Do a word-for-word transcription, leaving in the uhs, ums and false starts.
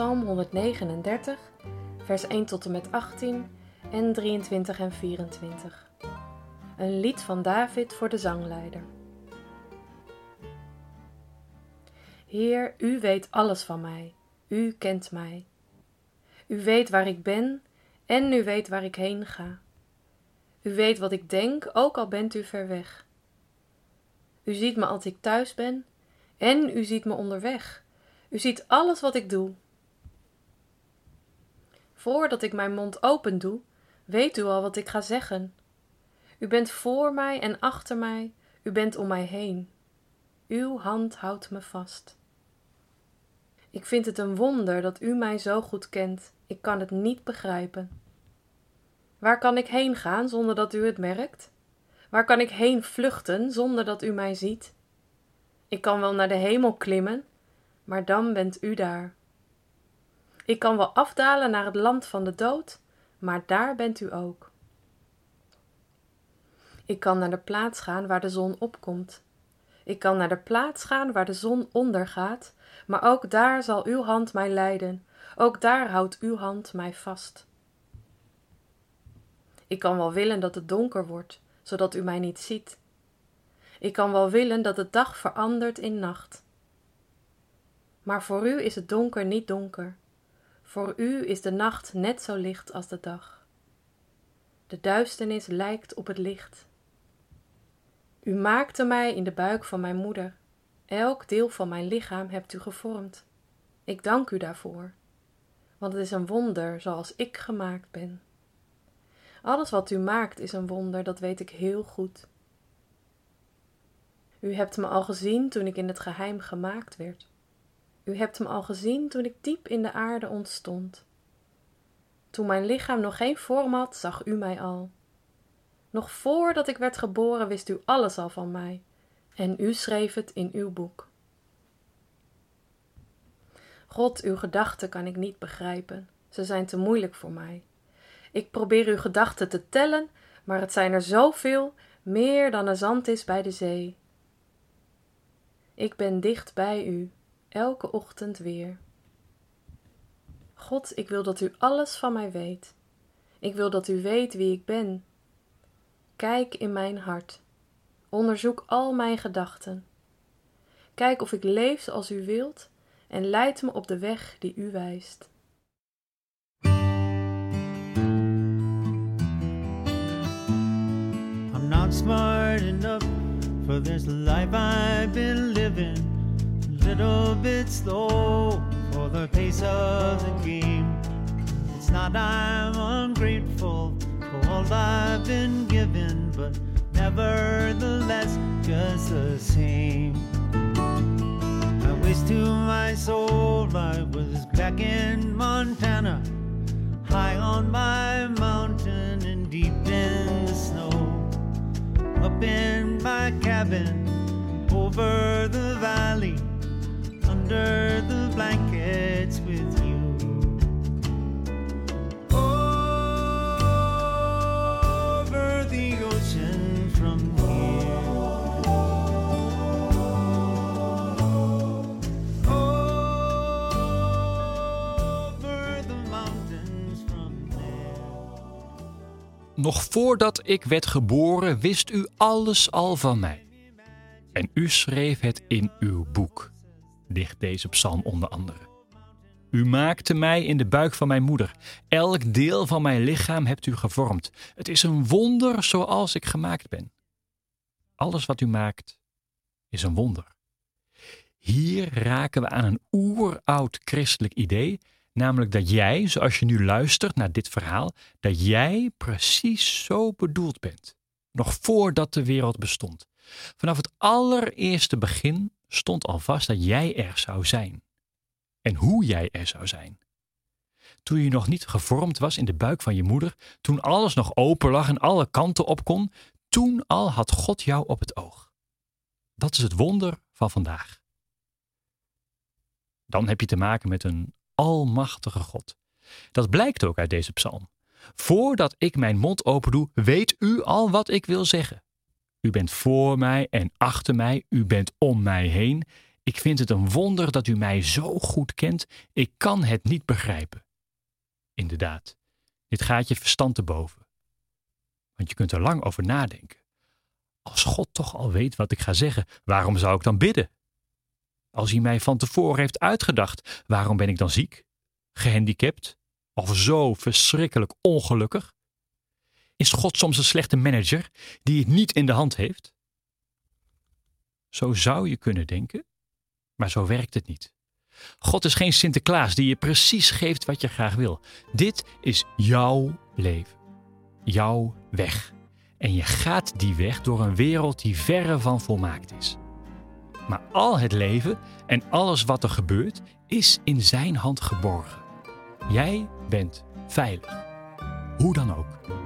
Psalm honderdnegenendertig, vers één tot en met achttien en drieëntwintig en vierentwintig. Een lied van David voor de zangleider. Heer, u weet alles van mij, u kent mij. U weet waar ik ben en u weet waar ik heen ga. U weet wat ik denk, ook al bent u ver weg. U ziet me als ik thuis ben en u ziet me onderweg. U ziet alles wat ik doe. Voordat ik mijn mond open doe, weet u al wat ik ga zeggen. U bent voor mij en achter mij, u bent om mij heen. Uw hand houdt me vast. Ik vind het een wonder dat u mij zo goed kent. Ik kan het niet begrijpen. Waar kan ik heen gaan zonder dat u het merkt? Waar kan ik heen vluchten zonder dat u mij ziet? Ik kan wel naar de hemel klimmen, maar dan bent u daar. Ik kan wel afdalen naar het land van de dood, maar daar bent u ook. Ik kan naar de plaats gaan waar de zon opkomt. Ik kan naar de plaats gaan waar de zon ondergaat, maar ook daar zal uw hand mij leiden. Ook daar houdt uw hand mij vast. Ik kan wel willen dat het donker wordt, zodat u mij niet ziet. Ik kan wel willen dat de dag verandert in nacht. Maar voor u is het donker niet donker. Voor u is de nacht net zo licht als de dag. De duisternis lijkt op het licht. U maakte mij in de buik van mijn moeder. Elk deel van mijn lichaam hebt u gevormd. Ik dank u daarvoor, want het is een wonder zoals ik gemaakt ben. Alles wat u maakt is een wonder, dat weet ik heel goed. U hebt me al gezien toen ik in het geheim gemaakt werd. U hebt me al gezien toen ik diep in de aarde ontstond. Toen mijn lichaam nog geen vorm had, zag u mij al. Nog voordat ik werd geboren wist u alles al van mij, en u schreef het in uw boek. God, uw gedachten kan ik niet begrijpen. Ze zijn te moeilijk voor mij. Ik probeer uw gedachten te tellen, maar het zijn er zoveel, meer dan er zand is bij de zee. Ik ben dicht bij u, elke ochtend weer. God, ik wil dat u alles van mij weet. Ik wil dat u weet wie ik ben. Kijk in mijn hart. Onderzoek al mijn gedachten. Kijk of ik leef zoals u wilt en leid me op de weg die u wijst. I'm not smart enough for this life I've been living. A little bit slow for the pace of the game. It's not I'm ungrateful for all I've been given, but nevertheless, just the same. I wish to my soul I was back in Montana, high on my mountain and deep in the snow, up in my cabin, over the valley, under the blankets with you. Nog voordat ik werd geboren, wist u alles al van mij. En u schreef het in uw boek, ligt deze psalm onder andere. U maakte mij in de buik van mijn moeder. Elk deel van mijn lichaam hebt u gevormd. Het is een wonder zoals ik gemaakt ben. Alles wat u maakt is een wonder. Hier raken we aan een oeroud christelijk idee, namelijk dat jij, zoals je nu luistert naar dit verhaal, dat jij precies zo bedoeld bent. Nog voordat de wereld bestond. Vanaf het allereerste begin stond al vast dat jij er zou zijn. En hoe jij er zou zijn. Toen je nog niet gevormd was in de buik van je moeder, toen alles nog open lag en alle kanten op kon, toen al had God jou op het oog. Dat is het wonder van vandaag. Dan heb je te maken met een almachtige God. Dat blijkt ook uit deze psalm. Voordat ik mijn mond open doe, weet u al wat ik wil zeggen. U bent voor mij en achter mij, u bent om mij heen. Ik vind het een wonder dat u mij zo goed kent. Ik kan het niet begrijpen. Inderdaad, dit gaat je verstand te boven. Want je kunt er lang over nadenken. Als God toch al weet wat ik ga zeggen, waarom zou ik dan bidden? Als hij mij van tevoren heeft uitgedacht, waarom ben ik dan ziek, gehandicapt of zo verschrikkelijk ongelukkig? Is God soms een slechte manager die het niet in de hand heeft? Zo zou je kunnen denken, maar zo werkt het niet. God is geen Sinterklaas die je precies geeft wat je graag wil. Dit is jouw leven, jouw weg. En je gaat die weg door een wereld die verre van volmaakt is. Maar al het leven en alles wat er gebeurt is in zijn hand geborgen. Jij bent veilig. Hoe dan ook.